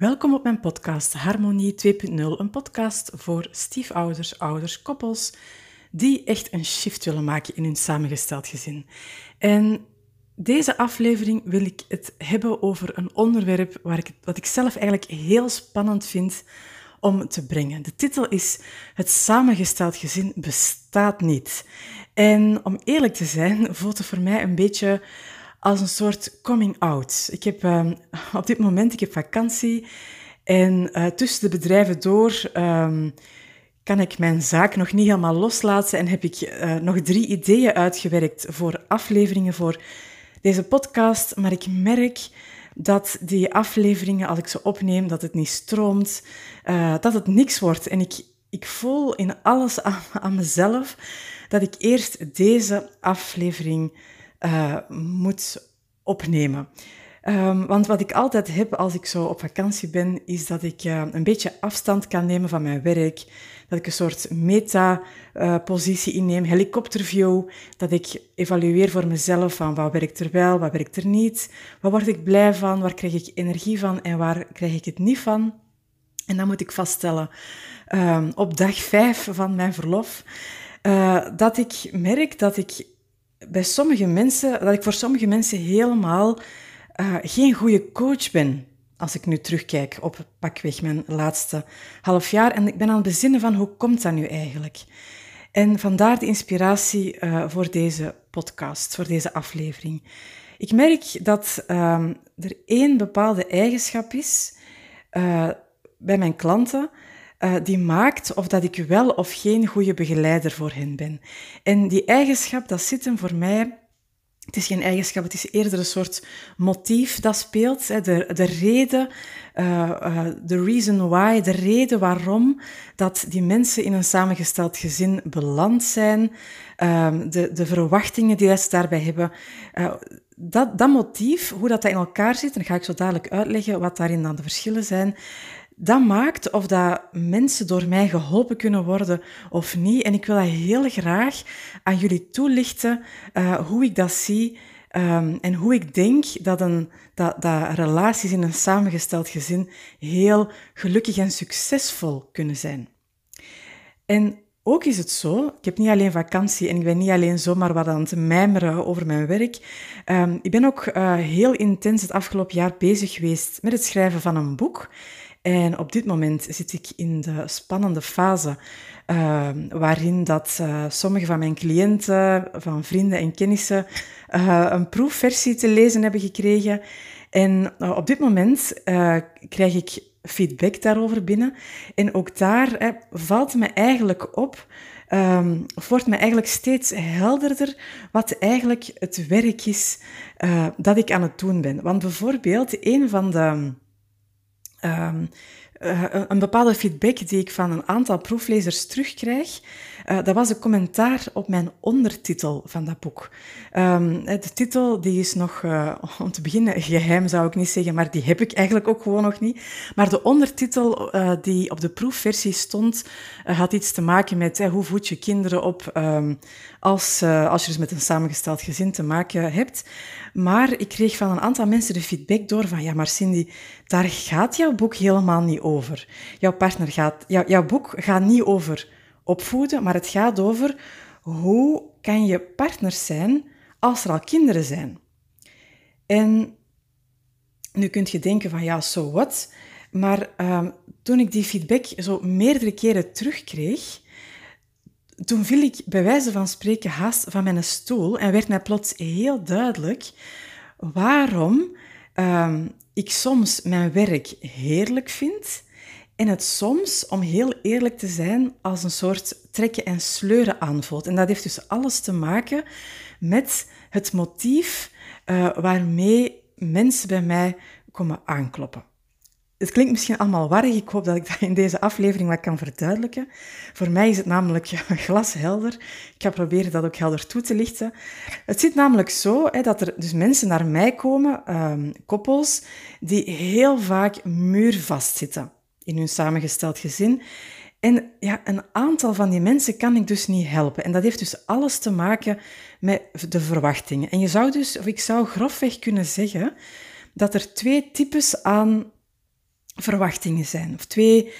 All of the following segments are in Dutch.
Welkom op mijn podcast Harmonie 2.0, een podcast voor stiefouders, ouders, koppels die echt een shift willen maken in hun samengesteld gezin. En deze aflevering wil ik het hebben over een onderwerp wat ik zelf eigenlijk heel spannend vind om te brengen. De titel is Het samengesteld gezin bestaat niet. En om eerlijk te zijn voelt het voor mij een beetje als een soort coming-out. Ik heb op dit moment vakantie en tussen de bedrijven door kan ik mijn zaak nog niet helemaal loslaten en heb ik nog 3 ideeën uitgewerkt voor afleveringen voor deze podcast. Maar ik merk dat die afleveringen, als ik ze opneem, dat het niet stroomt, dat het niks wordt. En ik voel in alles aan mezelf dat ik eerst deze aflevering moet opnemen. Want wat ik altijd heb als ik zo op vakantie ben, is dat ik een beetje afstand kan nemen van mijn werk. Dat ik een soort meta-positie inneem, helikopterview. Dat ik evalueer voor mezelf van wat werkt er wel, wat werkt er niet. Waar word ik blij van, waar krijg ik energie van en waar krijg ik het niet van. En dan moet ik vaststellen op dag 5 van mijn verlof dat ik merk dat ik voor sommige mensen helemaal geen goede coach ben. Als ik nu terugkijk op pakweg mijn laatste half jaar. En ik ben aan het bezinnen van hoe komt dat nu eigenlijk? En vandaar de inspiratie voor deze podcast, voor deze aflevering. Ik merk dat er 1 bepaalde eigenschap is bij mijn klanten die maakt of dat ik wel of geen goede begeleider voor hen ben. En die eigenschap, dat zit hem voor mij. Het is geen eigenschap, het is eerder een soort motief dat speelt. Hè. De reden, the reason why, de reden waarom dat die mensen in een samengesteld gezin beland zijn, de verwachtingen die ze daarbij hebben. Dat motief, hoe dat in elkaar zit, en ga ik zo dadelijk uitleggen wat daarin dan de verschillen zijn. Dat maakt of dat mensen door mij geholpen kunnen worden of niet. En ik wil dat heel graag aan jullie toelichten, hoe ik dat zie en hoe ik denk dat relaties in een samengesteld gezin heel gelukkig en succesvol kunnen zijn. En ook is het zo, ik heb niet alleen vakantie en ik ben niet alleen zomaar wat aan het mijmeren over mijn werk. Ik ben ook heel intens het afgelopen jaar bezig geweest met het schrijven van een boek. En op dit moment zit ik in de spannende fase waarin dat sommige van mijn cliënten, van vrienden en kennissen, een proefversie te lezen hebben gekregen. En op dit moment krijg ik feedback daarover binnen. En ook daar valt me eigenlijk op, of wordt me eigenlijk steeds helderder wat eigenlijk het werk is dat ik aan het doen ben. Want bijvoorbeeld een van de een bepaalde feedback die ik van een aantal proeflezers terugkrijg, dat was een commentaar op mijn ondertitel van dat boek. De titel die is nog, om te beginnen, geheim zou ik niet zeggen, maar die heb ik eigenlijk ook gewoon nog niet. Maar de ondertitel die op de proefversie stond, had iets te maken met hoe voed je kinderen op als je dus met een samengesteld gezin te maken hebt. Maar ik kreeg van een aantal mensen de feedback door van, ja maar Cindy, daar gaat jouw boek helemaal niet over. Jouw boek gaat niet over opvoeden, maar het gaat over hoe kan je partners zijn als er al kinderen zijn. En nu kun je denken van, ja, so what? Maar toen ik die feedback zo meerdere keren terugkreeg, toen viel ik bij wijze van spreken haast van mijn stoel en werd mij plots heel duidelijk waarom ik soms mijn werk heerlijk vind en het soms, om heel eerlijk te zijn, als een soort trekken en sleuren aanvoelt. En dat heeft dus alles te maken met het motief waarmee mensen bij mij komen aankloppen. Het klinkt misschien allemaal warrig, ik hoop dat ik dat in deze aflevering wat kan verduidelijken. Voor mij is het namelijk glashelder. Ik ga proberen dat ook helder toe te lichten. Het zit namelijk zo dat er dus mensen naar mij komen, koppels, die heel vaak muurvast zitten in hun samengesteld gezin. En ja, een aantal van die mensen kan ik dus niet helpen. En dat heeft dus alles te maken met de verwachtingen. En je zou dus, of ik zou grofweg kunnen zeggen, dat er 2 types aan verwachtingen zijn, of twee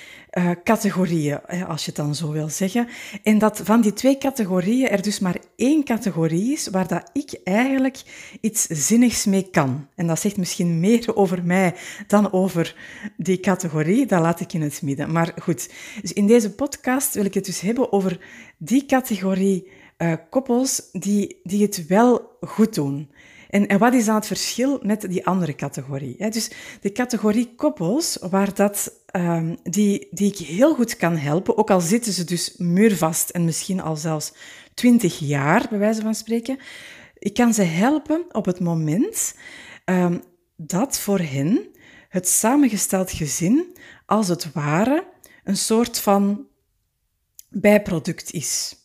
categorieën, als je het dan zo wil zeggen. En dat van die twee categorieën er dus maar één categorie is waar dat ik eigenlijk iets zinnigs mee kan. En dat zegt misschien meer over mij dan over die categorie, dat laat ik in het midden. Maar goed, dus in deze podcast wil ik het dus hebben over die categorie koppels die het wel goed doen. En wat is dan het verschil met die andere categorie? Hè? Dus de categorie koppels, waar die ik heel goed kan helpen, ook al zitten ze dus muurvast en misschien al zelfs 20 jaar, bij wijze van spreken, ik kan ze helpen op het moment dat voor hen het samengesteld gezin, als het ware, een soort van bijproduct is.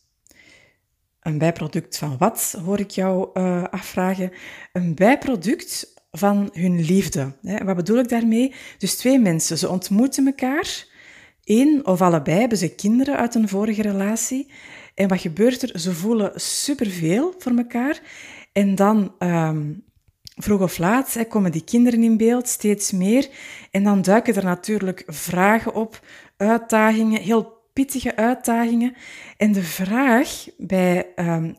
Een bijproduct van wat, hoor ik jou afvragen? Een bijproduct van hun liefde. Wat bedoel ik daarmee? Dus twee mensen, ze ontmoeten elkaar. Eén of allebei hebben ze kinderen uit een vorige relatie. En wat gebeurt er? Ze voelen superveel voor elkaar. En dan, vroeg of laat, komen die kinderen in beeld, steeds meer. En dan duiken er natuurlijk vragen op, uitdagingen, heel pittige uitdagingen. En de vraag bij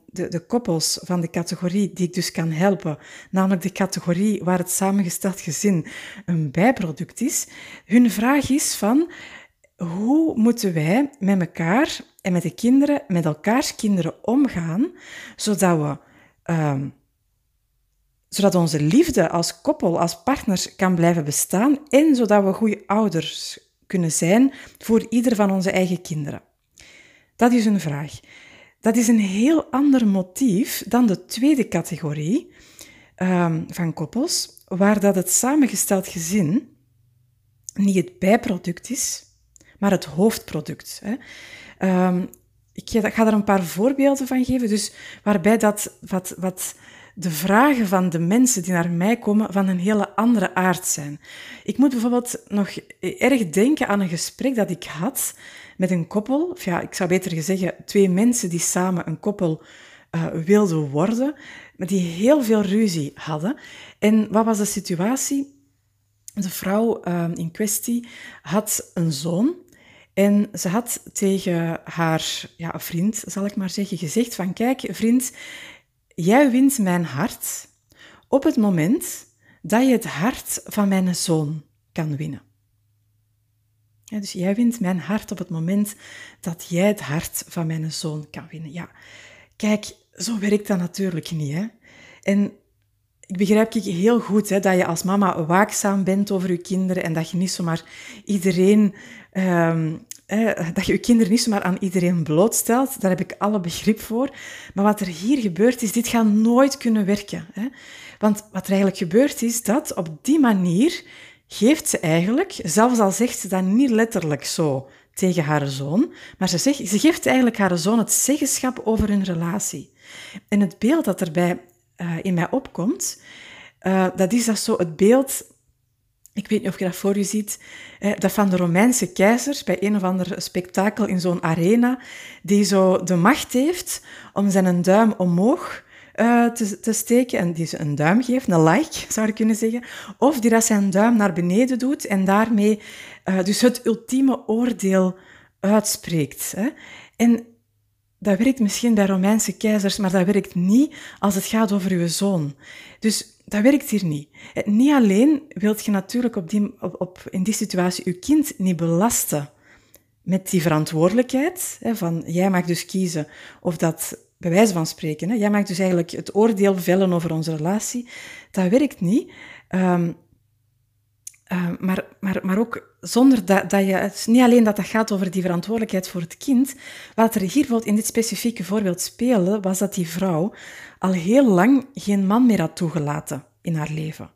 de koppels van de categorie die ik dus kan helpen, namelijk de categorie waar het samengesteld gezin een bijproduct is, hun vraag is van: hoe moeten wij met elkaar en met de kinderen, met elkaars kinderen omgaan, zodat onze liefde als koppel, als partners kan blijven bestaan en zodat we goede ouders kunnen zijn voor ieder van onze eigen kinderen? Dat is een vraag. Dat is een heel ander motief dan de tweede categorie van koppels, waar dat het samengesteld gezin niet het bijproduct is, maar het hoofdproduct. Ik ga daar een paar voorbeelden van geven, dus waarbij dat wat de vragen van de mensen die naar mij komen van een hele andere aard zijn. Ik moet bijvoorbeeld nog erg denken aan een gesprek dat ik had met een koppel, of ja, ik zou beter zeggen twee mensen die samen een koppel wilden worden, maar die heel veel ruzie hadden. En wat was de situatie? De vrouw in kwestie had een zoon en ze had tegen haar vriend, zal ik maar zeggen, gezegd van: kijk vriend, jij wint mijn hart op het moment dat je het hart van mijn zoon kan winnen. Ja, dus jij wint mijn hart op het moment dat jij het hart van mijn zoon kan winnen. Ja, kijk, zo werkt dat natuurlijk niet, hè. En ik begrijp heel goed, hè, dat je als mama waakzaam bent over je kinderen en dat je niet zomaar iedereen... dat je je kinderen niet zomaar aan iedereen blootstelt, daar heb ik alle begrip voor. Maar wat er hier gebeurt is, dit gaat nooit kunnen werken. Hè? Want wat er eigenlijk gebeurt is dat op die manier geeft ze eigenlijk, zelfs al zegt ze dat niet letterlijk zo tegen haar zoon, maar ze geeft eigenlijk haar zoon het zeggenschap over hun relatie. En het beeld dat erbij in mij opkomt, dat is dat zo het beeld... Ik weet niet of je dat voor je ziet, dat van de Romeinse keizer bij een of ander spektakel in zo'n arena, die zo de macht heeft om zijn duim omhoog te steken en die ze een duim geeft, een like zou je kunnen zeggen, of die dat zijn duim naar beneden doet en daarmee dus het ultieme oordeel uitspreekt. En dat werkt misschien bij Romeinse keizers, maar dat werkt niet als het gaat over uw zoon. Dus... dat werkt hier niet. Niet alleen wilt je natuurlijk in die situatie je kind niet belasten met die verantwoordelijkheid, van jij mag dus kiezen of dat, bij wijze van spreken, jij mag dus eigenlijk het oordeel vellen over onze relatie. Dat werkt niet. Maar ook zonder dat je... Het is niet alleen dat gaat over die verantwoordelijkheid voor het kind. Wat er hier bijvoorbeeld in dit specifieke voorbeeld speelde, was dat die vrouw al heel lang geen man meer had toegelaten in haar leven.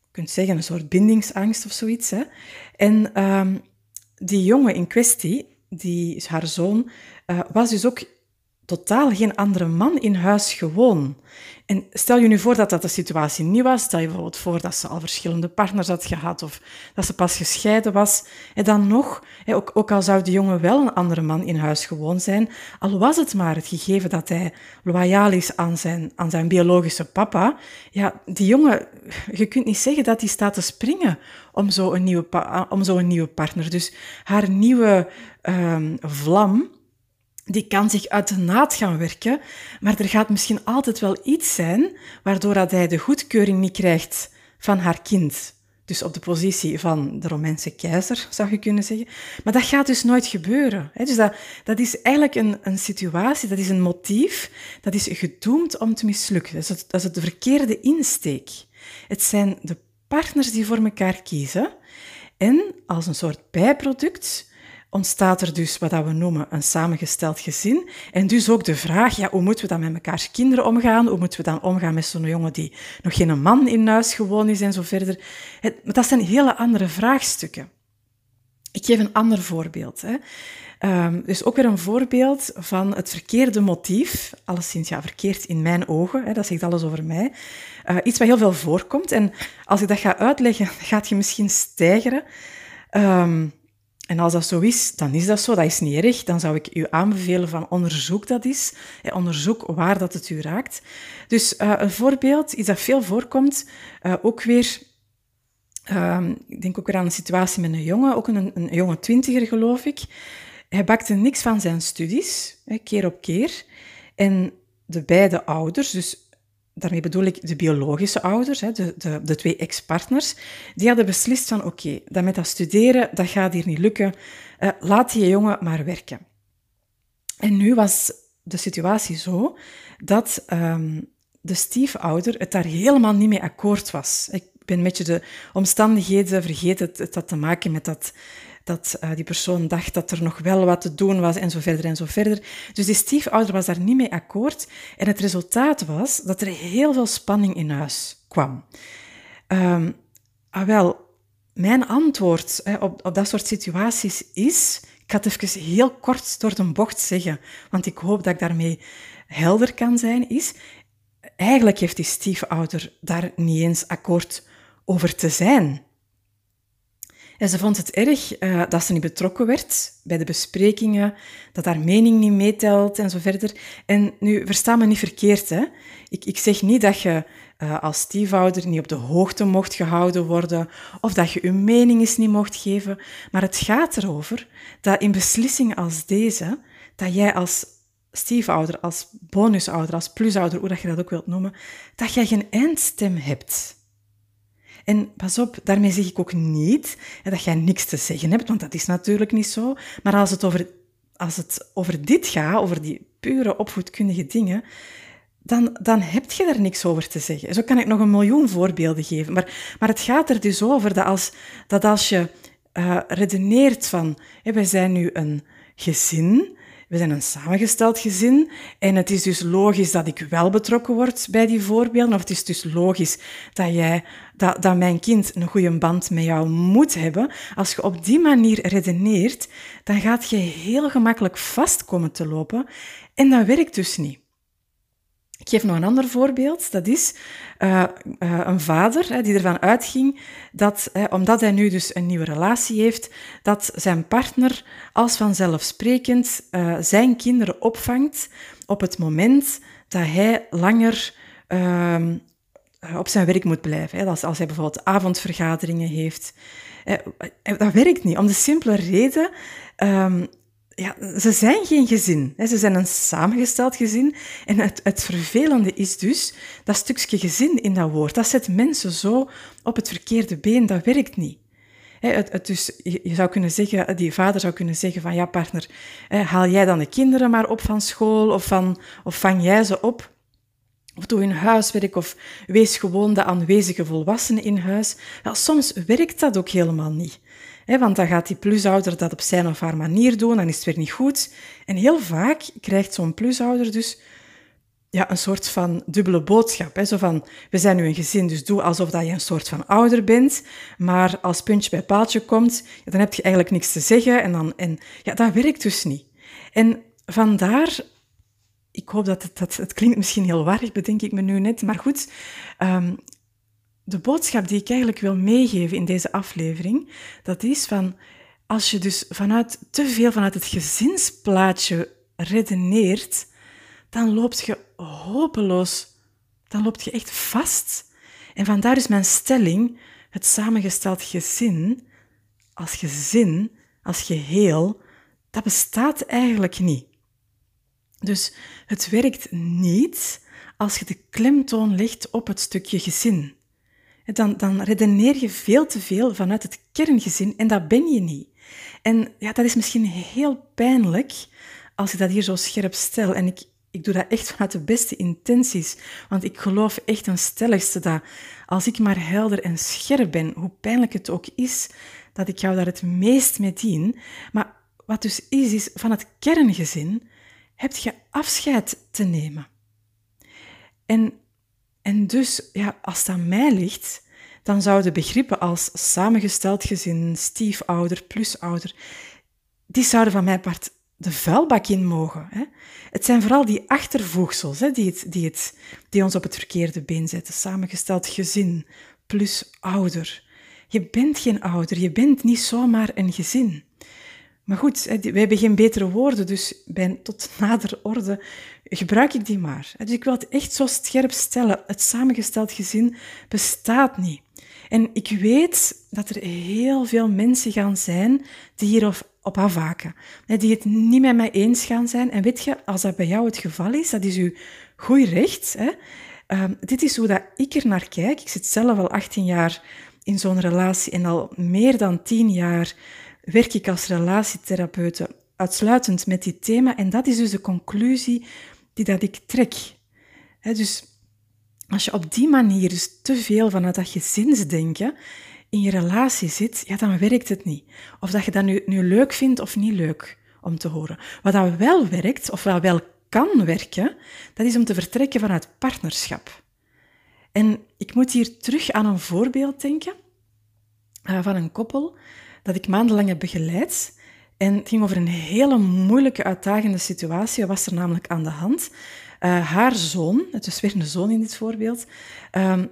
Je kunt zeggen, een soort bindingsangst of zoiets. Hè? En die jongen in kwestie, haar zoon, was dus ook totaal geen andere man in huis gewoon. En stel je nu voor dat dat de situatie niet was, stel je bijvoorbeeld voor dat ze al verschillende partners had gehad of dat ze pas gescheiden was, en dan nog, ook al zou de jongen wel een andere man in huis gewoon zijn, al was het maar het gegeven dat hij loyaal is aan zijn biologische papa, ja, die jongen, je kunt niet zeggen dat hij staat te springen om zo'n nieuwe partner. Dus haar nieuwe vlam, die kan zich uit de naad gaan werken, maar er gaat misschien altijd wel iets zijn waardoor dat hij de goedkeuring niet krijgt van haar kind. Dus op de positie van de Romeinse keizer, zou je kunnen zeggen. Maar dat gaat dus nooit gebeuren. Dus dat is eigenlijk een situatie, dat is een motief, dat is gedoemd om te mislukken. Dat is de verkeerde insteek. Het zijn de partners die voor elkaar kiezen en als een soort bijproduct ontstaat er dus wat we noemen een samengesteld gezin. En dus ook de vraag, ja, hoe moeten we dan met elkaars kinderen omgaan? Hoe moeten we dan omgaan met zo'n jongen die nog geen man in huis gewoon is en zo verder? Maar dat zijn hele andere vraagstukken. Ik geef een ander voorbeeld. Dus ook weer een voorbeeld van het verkeerde motief. Alleszins, ja, verkeerd in mijn ogen. Dat zegt alles over mij. Iets wat heel veel voorkomt. En als ik dat ga uitleggen, gaat je misschien stijgeren. En als dat zo is, dan is dat zo, dat is niet erg. Dan zou ik u aanbevelen van onderzoek dat is. Onderzoek waar dat het u raakt. Dus een voorbeeld, iets dat veel voorkomt, ook weer... ik denk ook weer aan een situatie met een jongen, ook een jonge twintiger geloof ik. Hij bakte niks van zijn studies, keer op keer. En de beide ouders, dus daarmee bedoel ik de biologische ouders, de twee ex-partners, die hadden beslist van oké, dat met dat studeren, dat gaat hier niet lukken. Laat die jongen maar werken. En nu was de situatie zo dat de stiefouder het daar helemaal niet mee akkoord was. Ik ben een beetje de omstandigheden vergeten. Het had te maken met dat die persoon dacht dat er nog wel wat te doen was en zo verder en zo verder. Dus die stiefouder was daar niet mee akkoord. En het resultaat was dat er heel veel spanning in huis kwam. Mijn antwoord op dat soort situaties is... Ik ga het even heel kort door de bocht zeggen, want ik hoop dat ik daarmee helder kan zijn, is... Eigenlijk heeft die stiefouder daar niet eens akkoord over te zijn. En ze vond het erg dat ze niet betrokken werd bij de besprekingen, dat haar mening niet meetelt en zo verder. En nu, versta me niet verkeerd, hè? Ik zeg niet dat je als stiefouder niet op de hoogte mocht gehouden worden of dat je je mening eens niet mocht geven. Maar het gaat erover dat in beslissingen als deze, dat jij als stiefouder, als bonusouder, als plusouder, hoe dat je dat ook wilt noemen, dat jij geen eindstem hebt. En pas op, daarmee zeg ik ook niet dat jij niks te zeggen hebt, want dat is natuurlijk niet zo. Maar als het over dit gaat, over die pure opvoedkundige dingen, dan heb je daar niks over te zeggen. Zo kan ik nog een miljoen voorbeelden geven. Maar het gaat er dus over dat als je redeneert van, wij zijn nu een gezin, we zijn een samengesteld gezin en het is dus logisch dat ik wel betrokken word bij die voorbeelden. Of het is dus logisch dat mijn kind een goede band met jou moet hebben. Als je op die manier redeneert, dan gaat je heel gemakkelijk vast komen te lopen. En dat werkt dus niet. Ik geef nog een ander voorbeeld. Dat is een vader die ervan uitging dat, omdat hij nu dus een nieuwe relatie heeft, dat zijn partner als vanzelfsprekend zijn kinderen opvangt op het moment dat hij langer op zijn werk moet blijven. Als hij bijvoorbeeld avondvergaderingen heeft. Dat werkt niet, om de simpele reden... Ja, ze zijn geen gezin. Ze zijn een samengesteld gezin. En het vervelende is dus dat stukje gezin in dat woord. Dat zet mensen zo op het verkeerde been. Dat werkt niet. Dus je zou kunnen zeggen, die vader zou kunnen zeggen van ja, partner, haal jij dan de kinderen maar op van school of vang jij ze op? Of doe hun huiswerk of wees gewoon de aanwezige volwassene in huis. Ja, soms werkt dat ook helemaal niet. Want dan gaat die plusouder dat op zijn of haar manier doen, dan is het weer niet goed. En heel vaak krijgt zo'n plusouder dus ja, een soort van dubbele boodschap. Zo van, we zijn nu een gezin, dus doe alsof je een soort van ouder bent. Maar als puntje bij paaltje komt, ja, dan heb je eigenlijk niks te zeggen. En ja, dat werkt dus niet. En vandaar ik hoop dat het klinkt misschien heel warrig, bedenk ik me nu net. Maar goed, de boodschap die ik eigenlijk wil meegeven in deze aflevering, dat is van, als je dus te veel vanuit het gezinsplaatje redeneert, dan loop je hopeloos, dan loop je echt vast. En vandaar is mijn stelling, het samengesteld gezin, als gezin, als geheel, dat bestaat eigenlijk niet. Dus het werkt niet als je de klemtoon legt op het stukje gezin. Dan redeneer je veel te veel vanuit het kerngezin en dat ben je niet. En ja, dat is misschien heel pijnlijk als ik dat hier zo scherp stel. En ik doe dat echt vanuit de beste intenties. Want ik geloof echt een stelligste dat als ik maar helder en scherp ben, hoe pijnlijk het ook is, dat ik jou daar het meest mee dien. Maar wat dus is van het kerngezin heb je afscheid te nemen. En dus, ja, als het aan mij ligt, dan zouden begrippen als samengesteld gezin, stiefouder, plusouder, die zouden van mijn part de vuilbak in mogen. Hè? Het zijn vooral die achtervoegsels hè, die ons op het verkeerde been zetten. Samengesteld gezin, plusouder. Je bent geen ouder, je bent niet zomaar een gezin. Maar goed, we hebben geen betere woorden, dus tot nader orde gebruik ik die maar. Dus ik wil het echt zo scherp stellen. Het samengesteld gezin bestaat niet. En ik weet dat er heel veel mensen gaan zijn die hierop afhaken. Die het niet met mij eens gaan zijn. En weet je, als dat bij jou het geval is, dat is uw goed recht. Dit is hoe dat ik er naar kijk. Ik zit zelf al 18 jaar in zo'n relatie en al meer dan 10 jaar... werk ik als relatietherapeute uitsluitend met dit thema. En dat is dus de conclusie die ik trek. Dus als je op die manier dus te veel vanuit dat gezinsdenken in je relatie zit, ja, dan werkt het niet. Of dat je dat nu leuk vindt of niet leuk om te horen. Wat dat wel werkt, of wat wel kan werken, dat is om te vertrekken vanuit partnerschap. En ik moet hier terug aan een voorbeeld denken van een koppel dat ik maandenlang heb begeleid. En het ging over een hele moeilijke, uitdagende situatie. Wat was er namelijk aan de hand? Haar zoon, het is weer een zoon in dit voorbeeld,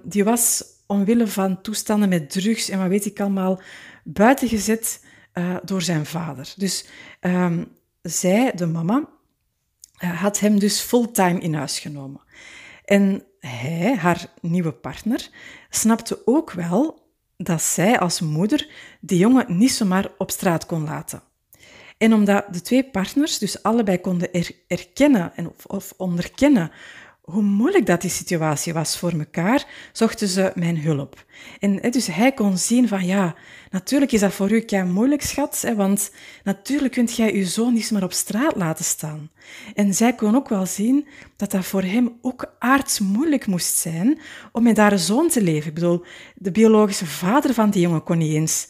die was omwille van toestanden met drugs en wat weet ik allemaal, buitengezet door zijn vader. Dus zij, de mama, had hem dus fulltime in huis genomen. En hij, haar nieuwe partner, snapte ook wel dat zij als moeder die jongen niet zomaar op straat kon laten. En omdat de twee partners dus allebei konden erkennen of onderkennen hoe moeilijk dat die situatie was voor elkaar, zochten ze mijn hulp. En dus hij kon zien van ja, natuurlijk is dat voor u kei moeilijk, schat, want natuurlijk kunt jij uw zoon niet zomaar op straat laten staan. En zij kon ook wel zien dat dat voor hem ook aardsmoeilijk moest zijn om met haar zoon te leven. Ik bedoel, de biologische vader van die jongen kon niet eens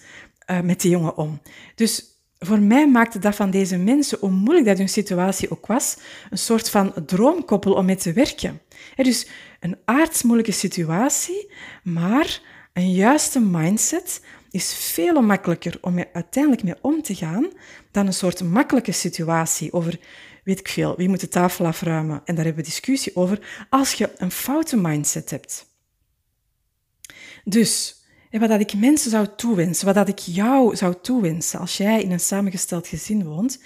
met die jongen om. Dus voor mij maakte dat van deze mensen, hoe moeilijk dat hun situatie ook was, een soort van droomkoppel om mee te werken. Dus een aardsmoeilijke situatie, maar een juiste mindset is veel makkelijker om uiteindelijk mee om te gaan dan een soort makkelijke situatie over, weet ik veel, wie moet de tafel afruimen en daar hebben we discussie over, als je een foute mindset hebt. Dus wat dat ik mensen zou toewensen, wat dat ik jou zou toewensen als jij in een samengesteld gezin woont,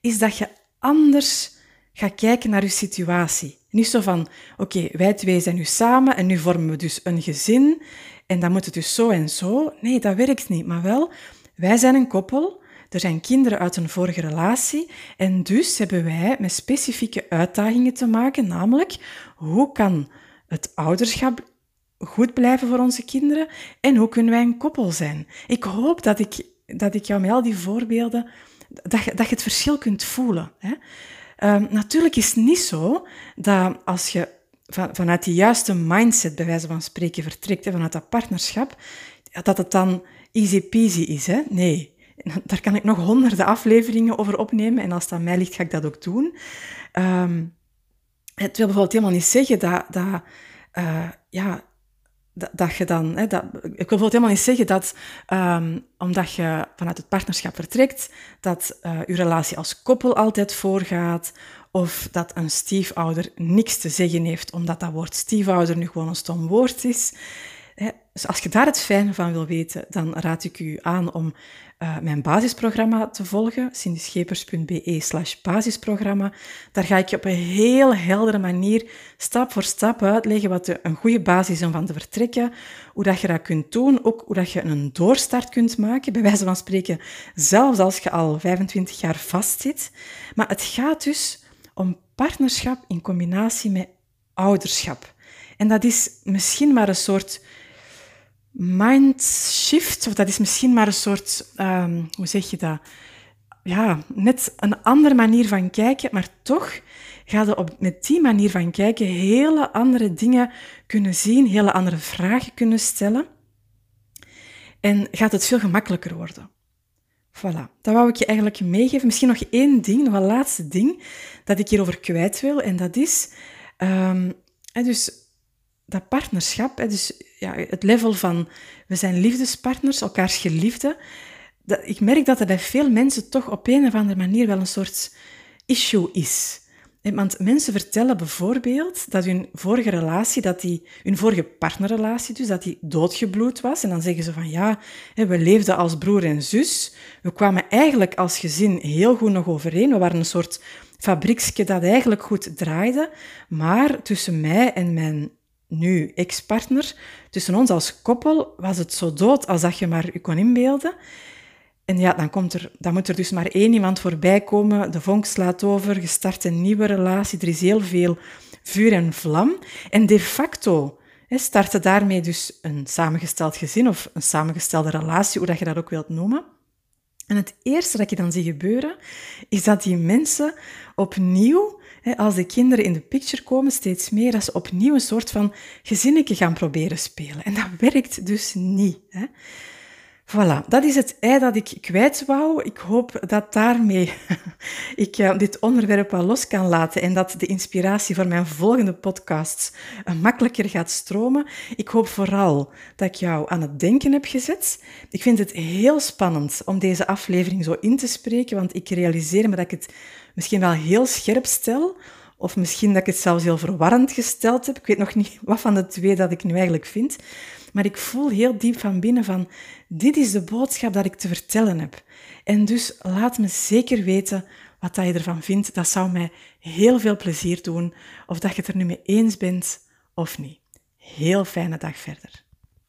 is dat je anders gaat kijken naar je situatie. Niet zo van, oké, wij twee zijn nu samen en nu vormen we dus een gezin en dan moet het dus zo en zo. Nee, dat werkt niet. Maar wel, wij zijn een koppel, er zijn kinderen uit een vorige relatie en dus hebben wij met specifieke uitdagingen te maken, namelijk hoe kan het ouderschap goed blijven voor onze kinderen en hoe kunnen wij een koppel zijn. Ik hoop dat ik jou met al die voorbeelden, dat je het verschil kunt voelen. Hè. Natuurlijk is het niet zo dat als je vanuit die juiste mindset, bij wijze van spreken, vertrekt, hè, vanuit dat partnerschap, dat het dan easy peasy is. Hè. Nee, daar kan ik nog honderden afleveringen over opnemen en als het aan mij ligt, ga ik dat ook doen. Het wil bijvoorbeeld helemaal niet zeggen dat je dan... ik wil bijvoorbeeld helemaal niet zeggen dat omdat je vanuit het partnerschap vertrekt, dat je relatie als koppel altijd voorgaat, Of dat een stiefouder niks te zeggen heeft, omdat dat woord stiefouder nu gewoon een stom woord is. Dus als je daar het fijne van wil weten, dan raad ik u aan om mijn basisprogramma te volgen. cindyschepers.be/basisprogramma. Daar ga ik je op een heel heldere manier stap voor stap uitleggen wat een goede basis is om van te vertrekken. Hoe dat je dat kunt doen, ook hoe dat je een doorstart kunt maken. Bij wijze van spreken, zelfs als je al 25 jaar vastzit. Maar het gaat dus om partnerschap in combinatie met ouderschap. En dat is misschien maar een soort mindshift, of dat is misschien maar een soort, hoe zeg je dat? Ja, net een andere manier van kijken, maar toch ga je met die manier van kijken hele andere dingen kunnen zien, hele andere vragen kunnen stellen. En gaat het veel gemakkelijker worden. Voilà, dat wou ik je eigenlijk meegeven. Misschien nog één ding, nog een laatste ding, dat ik hierover kwijt wil. En dat is, dus dat partnerschap, dus ja, het level van we zijn liefdespartners, elkaars geliefden. Ik merk dat er bij veel mensen toch op een of andere manier wel een soort issue is. Want mensen vertellen bijvoorbeeld dat hun vorige relatie, hun vorige partnerrelatie dus, dat die doodgebloed was. En dan zeggen ze van ja, we leefden als broer en zus. We kwamen eigenlijk als gezin heel goed nog overeen. We waren een soort fabrieksje dat eigenlijk goed draaide. Maar tussen mij en mijn nu ex-partner, tussen ons als koppel was het zo dood als dat je maar je kon inbeelden. En ja, dan moet er dus maar één iemand voorbij komen, de vonk slaat over, je start een nieuwe relatie, er is heel veel vuur en vlam. En de facto startte daarmee dus een samengesteld gezin of een samengestelde relatie, hoe dat je dat ook wilt noemen. En het eerste dat je dan ziet gebeuren, is dat die mensen opnieuw, als de kinderen in de picture komen, steeds meer, dat ze opnieuw een soort van gezinnetje gaan proberen spelen. En dat werkt dus niet. Voilà, dat is het ei dat ik kwijt wou. Ik hoop dat daarmee ik dit onderwerp wel los kan laten en dat de inspiratie voor mijn volgende podcasts makkelijker gaat stromen. Ik hoop vooral dat ik jou aan het denken heb gezet. Ik vind het heel spannend om deze aflevering zo in te spreken, want ik realiseer me dat ik het misschien wel heel scherp stel, of misschien dat ik het zelfs heel verwarrend gesteld heb. Ik weet nog niet wat van de twee dat ik nu eigenlijk vind. Maar ik voel heel diep van binnen van, dit is de boodschap dat ik te vertellen heb. En dus laat me zeker weten wat je ervan vindt. Dat zou mij heel veel plezier doen, of dat je het er nu mee eens bent of niet. Heel fijne dag verder.